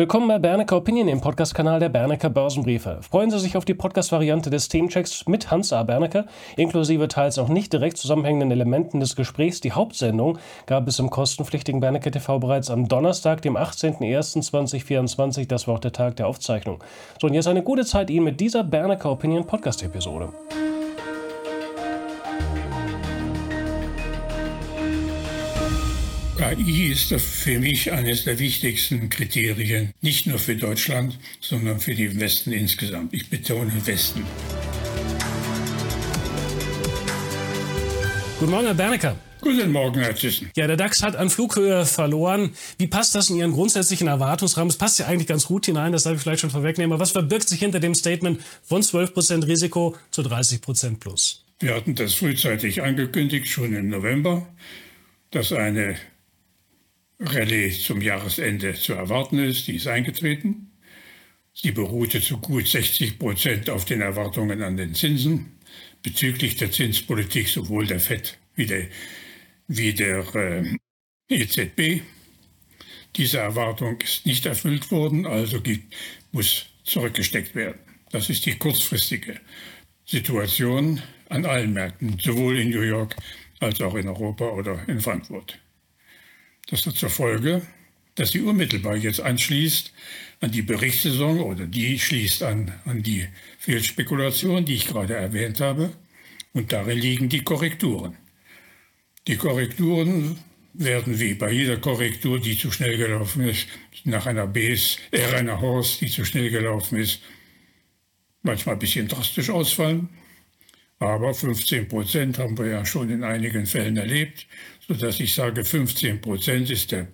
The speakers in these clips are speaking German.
Willkommen bei Bernecker Opinion, im Podcast-Kanal der Bernecker Börsenbriefe. Freuen Sie sich auf die Podcast-Variante des Themenchecks mit Hans A. Bernecker, inklusive teils auch nicht direkt zusammenhängenden Elementen des Gesprächs. Die Hauptsendung gab es im kostenpflichtigen Bernecker TV bereits am Donnerstag, dem 18.01.2024. Das war auch der Tag der Aufzeichnung. So, und jetzt eine gute Zeit Ihnen mit dieser Bernecker Opinion Podcast-Episode. KI ist für mich eines der wichtigsten Kriterien, nicht nur für Deutschland, sondern für den Westen insgesamt. Ich betone Westen. Guten Morgen, Herr Bernecker. Guten Morgen, Herr Thyssen. Ja, der DAX hat an Flughöhe verloren. Wie passt das in Ihren grundsätzlichen Erwartungsrahmen? Es passt ja eigentlich ganz gut hinein, das darf ich vielleicht schon vorwegnehmen. Aber was verbirgt sich hinter dem Statement von 12% Risiko zu 30% plus? Wir hatten das frühzeitig angekündigt, schon im November, dass eine Rallye zum Jahresende zu erwarten ist. Die ist eingetreten. Sie beruhte zu gut 60% auf den Erwartungen an den Zinsen bezüglich der Zinspolitik sowohl der FED wie der EZB. Diese Erwartung ist nicht erfüllt worden, also muss zurückgesteckt werden. Das ist die kurzfristige Situation an allen Märkten, sowohl in New York als auch in Europa oder in Frankfurt. Das hat zur Folge, dass sie unmittelbar jetzt anschließt an die Berichtssaison oder die schließt an die Fehlspekulation, die ich gerade erwähnt habe. Und darin liegen die Korrekturen. Die Korrekturen werden wie bei jeder Korrektur, die zu schnell gelaufen ist, nach einer Horst, die zu schnell gelaufen ist, manchmal ein bisschen drastisch ausfallen. Aber 15% haben wir ja schon in einigen Fällen erlebt, sodass ich sage, 15% ist der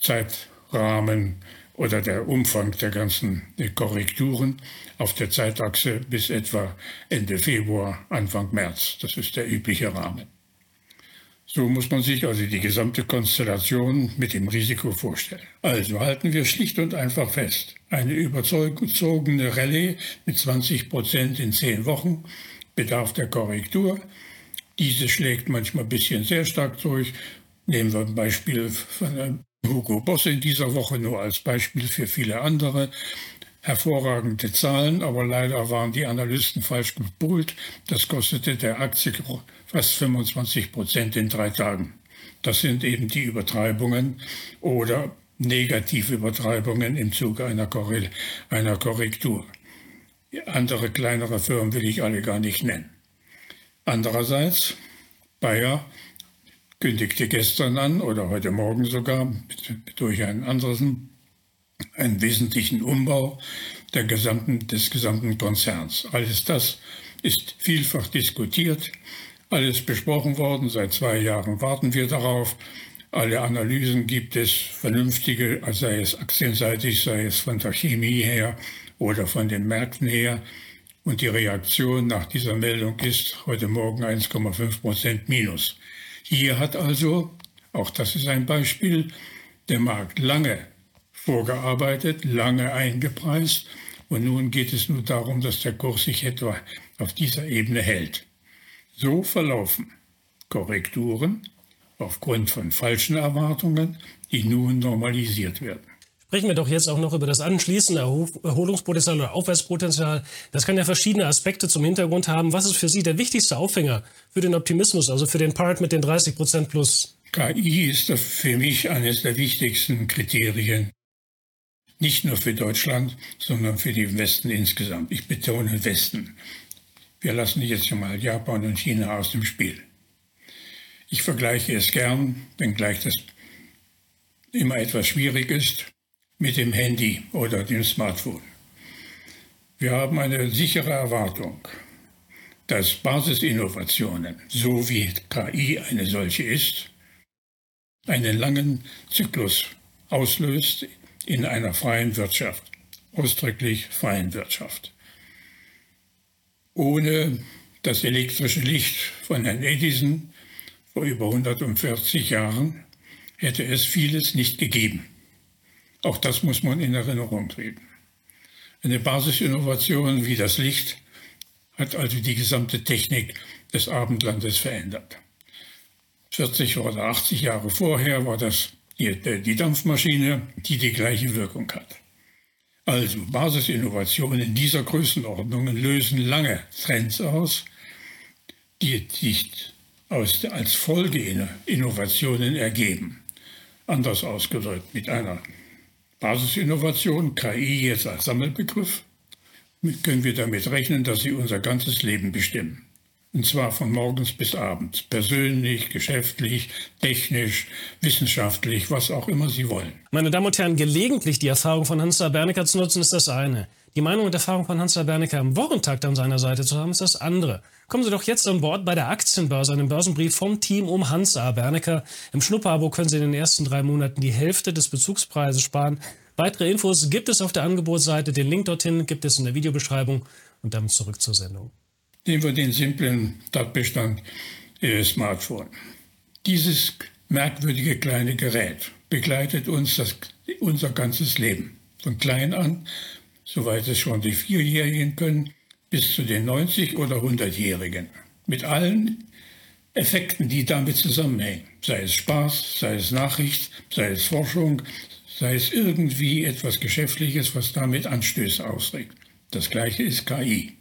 Zeitrahmen oder der Umfang der ganzen Korrekturen auf der Zeitachse bis etwa Ende Februar, Anfang März. Das ist der übliche Rahmen. So muss man sich also die gesamte Konstellation mit dem Risiko vorstellen. Also halten wir schlicht und einfach fest, eine überzogene Rallye mit 20% in 10 Wochen, Bedarf der Korrektur. Diese schlägt manchmal ein bisschen sehr stark durch. Nehmen wir ein Beispiel von Hugo Boss in dieser Woche, nur als Beispiel für viele andere. Hervorragende Zahlen, aber leider waren die Analysten falsch gepoolt. Das kostete der Aktie fast 25% in 3 Tagen. Das sind eben die Übertreibungen oder Negativübertreibungen im Zuge einer Korrektur. Andere kleinere Firmen will ich alle gar nicht nennen. Andererseits, Bayer kündigte gestern an oder heute Morgen sogar durch einen anderen einen wesentlichen Umbau des gesamten Konzerns. Alles das ist vielfach diskutiert, alles besprochen worden. Seit 2 Jahren warten wir darauf. Alle Analysen gibt es, vernünftige, sei es aktienseitig, sei es von der Chemie her oder von den Märkten her. Und die Reaktion nach dieser Meldung ist heute Morgen 1,5% minus. Hier hat also, auch das ist ein Beispiel, der Markt lange vorgearbeitet, lange eingepreist. Und nun geht es nur darum, dass der Kurs sich etwa auf dieser Ebene hält. So verlaufen Korrekturen aufgrund von falschen Erwartungen, die nun normalisiert werden. Sprechen wir doch jetzt auch noch über das anschließende Erholungspotenzial oder Aufwärtspotenzial. Das kann ja verschiedene Aspekte zum Hintergrund haben. Was ist für Sie der wichtigste Aufhänger für den Optimismus, also für den Part mit den 30% plus? KI ist für mich eines der wichtigsten Kriterien, nicht nur für Deutschland, sondern für den Westen insgesamt. Ich betone Westen. Wir lassen jetzt schon mal Japan und China aus dem Spiel. Ich vergleiche es gern, wenngleich das immer etwas schwierig ist, mit dem Handy oder dem Smartphone. Wir haben eine sichere Erwartung, dass Basisinnovationen, so wie KI eine solche ist, einen langen Zyklus auslöst in einer freien Wirtschaft, ausdrücklich freien Wirtschaft. Ohne das elektrische Licht von Herrn Edison vor über 140 Jahren hätte es vieles nicht gegeben. Auch das muss man in Erinnerung treten. Eine Basisinnovation wie das Licht hat also die gesamte Technik des Abendlandes verändert. 40 oder 80 Jahre vorher war das die Dampfmaschine, die gleiche Wirkung hat. Also Basisinnovationen in dieser Größenordnung lösen lange Trends aus, die nicht als Folgeinnovationen ergeben. Anders ausgedrückt, mit einer Basisinnovation, KI jetzt als Sammelbegriff, können wir damit rechnen, dass sie unser ganzes Leben bestimmen. Und zwar von morgens bis abends, persönlich, geschäftlich, technisch, wissenschaftlich, was auch immer Sie wollen. Meine Damen und Herren, gelegentlich die Erfahrung von Hans A. Bernecker zu nutzen, ist das eine. Die Meinung und Erfahrung von Hans A. Bernecker am Wochentakt an seiner Seite zu haben, ist das andere. Kommen Sie doch jetzt an Bord bei der Aktienbörse, einem Börsenbrief vom Team um Hans A. Bernecker. Im Schnupperabo können Sie in den ersten 3 Monaten die Hälfte des Bezugspreises sparen. Weitere Infos gibt es auf der Angebotsseite. Den Link dorthin gibt es in der Videobeschreibung. Und damit zurück zur Sendung. Nehmen wir den simplen Tatbestand Smartphone. Dieses merkwürdige kleine Gerät begleitet uns unser ganzes Leben. Von klein an, soweit es schon die 4-Jährigen können, bis zu den 90- oder 100-Jährigen. Mit allen Effekten, die damit zusammenhängen. Sei es Spaß, sei es Nachricht, sei es Forschung, sei es irgendwie etwas Geschäftliches, was damit Anstöße ausregt. Das Gleiche ist KI.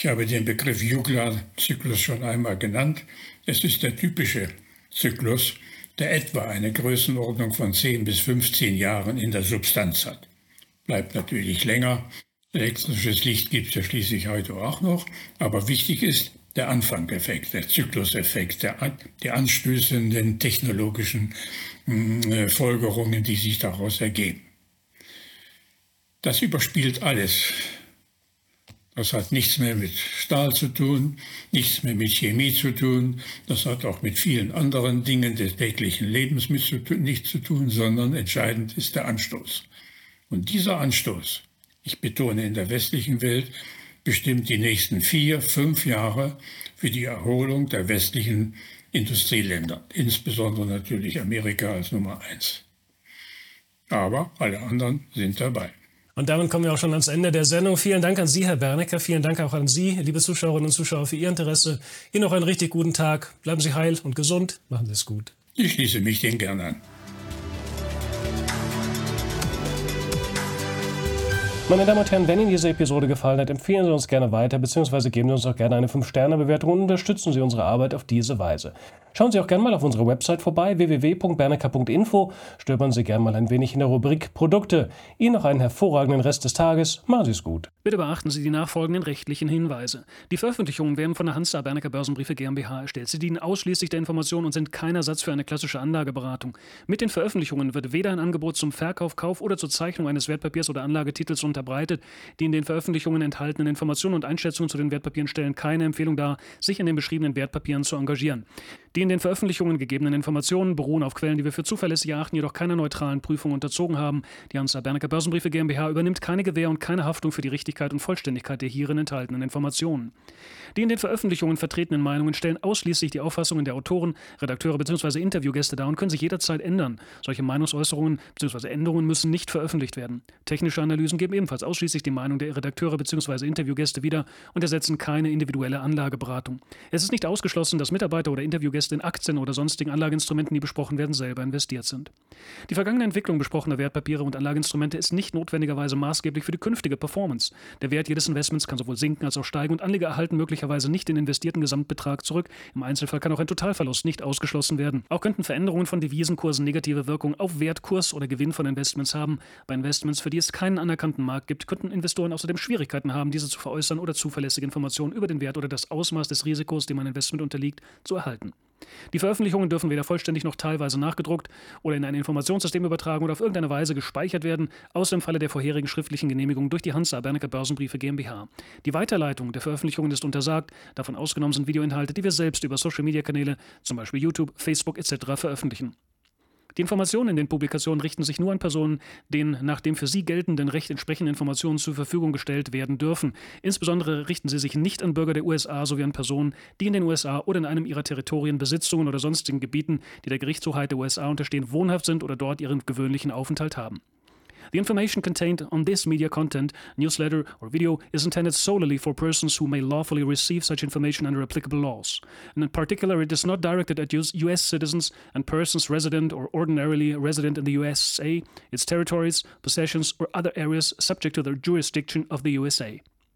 Ich habe den Begriff Juglar-Zyklus schon einmal genannt. Es ist der typische Zyklus, der etwa eine Größenordnung von 10 bis 15 Jahren in der Substanz hat. Bleibt natürlich länger. Elektrisches Licht gibt es ja schließlich heute auch noch. Aber wichtig ist der Anfang-Effekt, der Zykluseffekt, die anstößenden technologischen Folgerungen, die sich daraus ergeben. Das überspielt alles. Das hat nichts mehr mit Stahl zu tun, nichts mehr mit Chemie zu tun. Das hat auch mit vielen anderen Dingen des täglichen Lebens nichts zu tun, sondern entscheidend ist der Anstoß. Und dieser Anstoß, ich betone in der westlichen Welt, bestimmt die nächsten 4-5 Jahre für die Erholung der westlichen Industrieländer, insbesondere natürlich Amerika als Nummer 1. Aber alle anderen sind dabei. Und damit kommen wir auch schon ans Ende der Sendung. Vielen Dank an Sie, Herr Bernecker. Vielen Dank auch an Sie, liebe Zuschauerinnen und Zuschauer, für Ihr Interesse. Ihnen noch einen richtig guten Tag. Bleiben Sie heil und gesund. Machen Sie es gut. Ich schließe mich dem gerne an. Meine Damen und Herren, wenn Ihnen diese Episode gefallen hat, empfehlen Sie uns gerne weiter, beziehungsweise geben Sie uns auch gerne eine 5-Sterne-Bewertung und unterstützen Sie unsere Arbeit auf diese Weise. Schauen Sie auch gerne mal auf unserer Website vorbei, www.bernecker.info. Stöbern Sie gerne mal ein wenig in der Rubrik Produkte. Ihnen noch einen hervorragenden Rest des Tages. Machen Sie es gut. Bitte beachten Sie die nachfolgenden rechtlichen Hinweise. Die Veröffentlichungen werden von der Hans A. Bernecker Börsenbriefe GmbH erstellt. Sie dienen ausschließlich der Information und sind kein Ersatz für eine klassische Anlageberatung. Mit den Veröffentlichungen wird weder ein Angebot zum Verkauf, Kauf oder zur Zeichnung eines Wertpapiers oder Anlagetitels unterbreitet. Die in den Veröffentlichungen enthaltenen Informationen und Einschätzungen zu den Wertpapieren stellen keine Empfehlung dar, sich in den beschriebenen Wertpapieren zu engagieren. Die in den Veröffentlichungen gegebenen Informationen beruhen auf Quellen, die wir für zuverlässig erachten, jedoch keiner neutralen Prüfung unterzogen haben. Die Hans A. Bernecker Börsenbriefe GmbH übernimmt keine Gewähr und keine Haftung für die Richtigkeit und Vollständigkeit der hierin enthaltenen Informationen. Die in den Veröffentlichungen vertretenen Meinungen stellen ausschließlich die Auffassungen der Autoren, Redakteure bzw. Interviewgäste dar und können sich jederzeit ändern. Solche Meinungsäußerungen bzw. Änderungen müssen nicht veröffentlicht werden. Technische Analysen geben ebenfalls ausschließlich die Meinung der Redakteure bzw. Interviewgäste wieder und ersetzen keine individuelle Anlageberatung. Es ist nicht ausgeschlossen, dass Mitarbeiter oder Interviewgäste in Aktien oder sonstigen Anlageinstrumenten, die besprochen werden, selber investiert sind. Die vergangene Entwicklung besprochener Wertpapiere und Anlageinstrumente ist nicht notwendigerweise maßgeblich für die künftige Performance. Der Wert jedes Investments kann sowohl sinken als auch steigen und Anleger erhalten möglicherweise nicht den investierten Gesamtbetrag zurück. Im Einzelfall kann auch ein Totalverlust nicht ausgeschlossen werden. Auch könnten Veränderungen von Devisenkursen negative Wirkung auf Wert, Kurs oder Gewinn von Investments haben. Bei Investments, für die es keinen anerkannten Markt gibt, könnten Investoren außerdem Schwierigkeiten haben, diese zu veräußern oder zuverlässige Informationen über den Wert oder das Ausmaß des Risikos, dem ein Investment unterliegt, zu erhalten. Die Veröffentlichungen dürfen weder vollständig noch teilweise nachgedruckt oder in ein Informationssystem übertragen oder auf irgendeine Weise gespeichert werden, außer im Falle der vorherigen schriftlichen Genehmigung durch die Hans A. Bernecker Börsenbriefe GmbH. Die Weiterleitung der Veröffentlichungen ist untersagt, davon ausgenommen sind Videoinhalte, die wir selbst über Social-Media-Kanäle, zum Beispiel YouTube, Facebook etc. veröffentlichen. Die Informationen in den Publikationen richten sich nur an Personen, denen nach dem für sie geltenden Recht entsprechende Informationen zur Verfügung gestellt werden dürfen. Insbesondere richten sie sich nicht an Bürger der USA sowie an Personen, die in den USA oder in einem ihrer Territorien, Besitzungen oder sonstigen Gebieten, die der Gerichtshoheit der USA unterstehen, wohnhaft sind oder dort ihren gewöhnlichen Aufenthalt haben. The information contained on this media content, newsletter, or video is intended solely for persons who may lawfully receive such information under applicable laws. And in particular, it is not directed at U.S. citizens and persons resident or ordinarily resident in the USA, its territories, possessions, or other areas subject to the jurisdiction of the USA.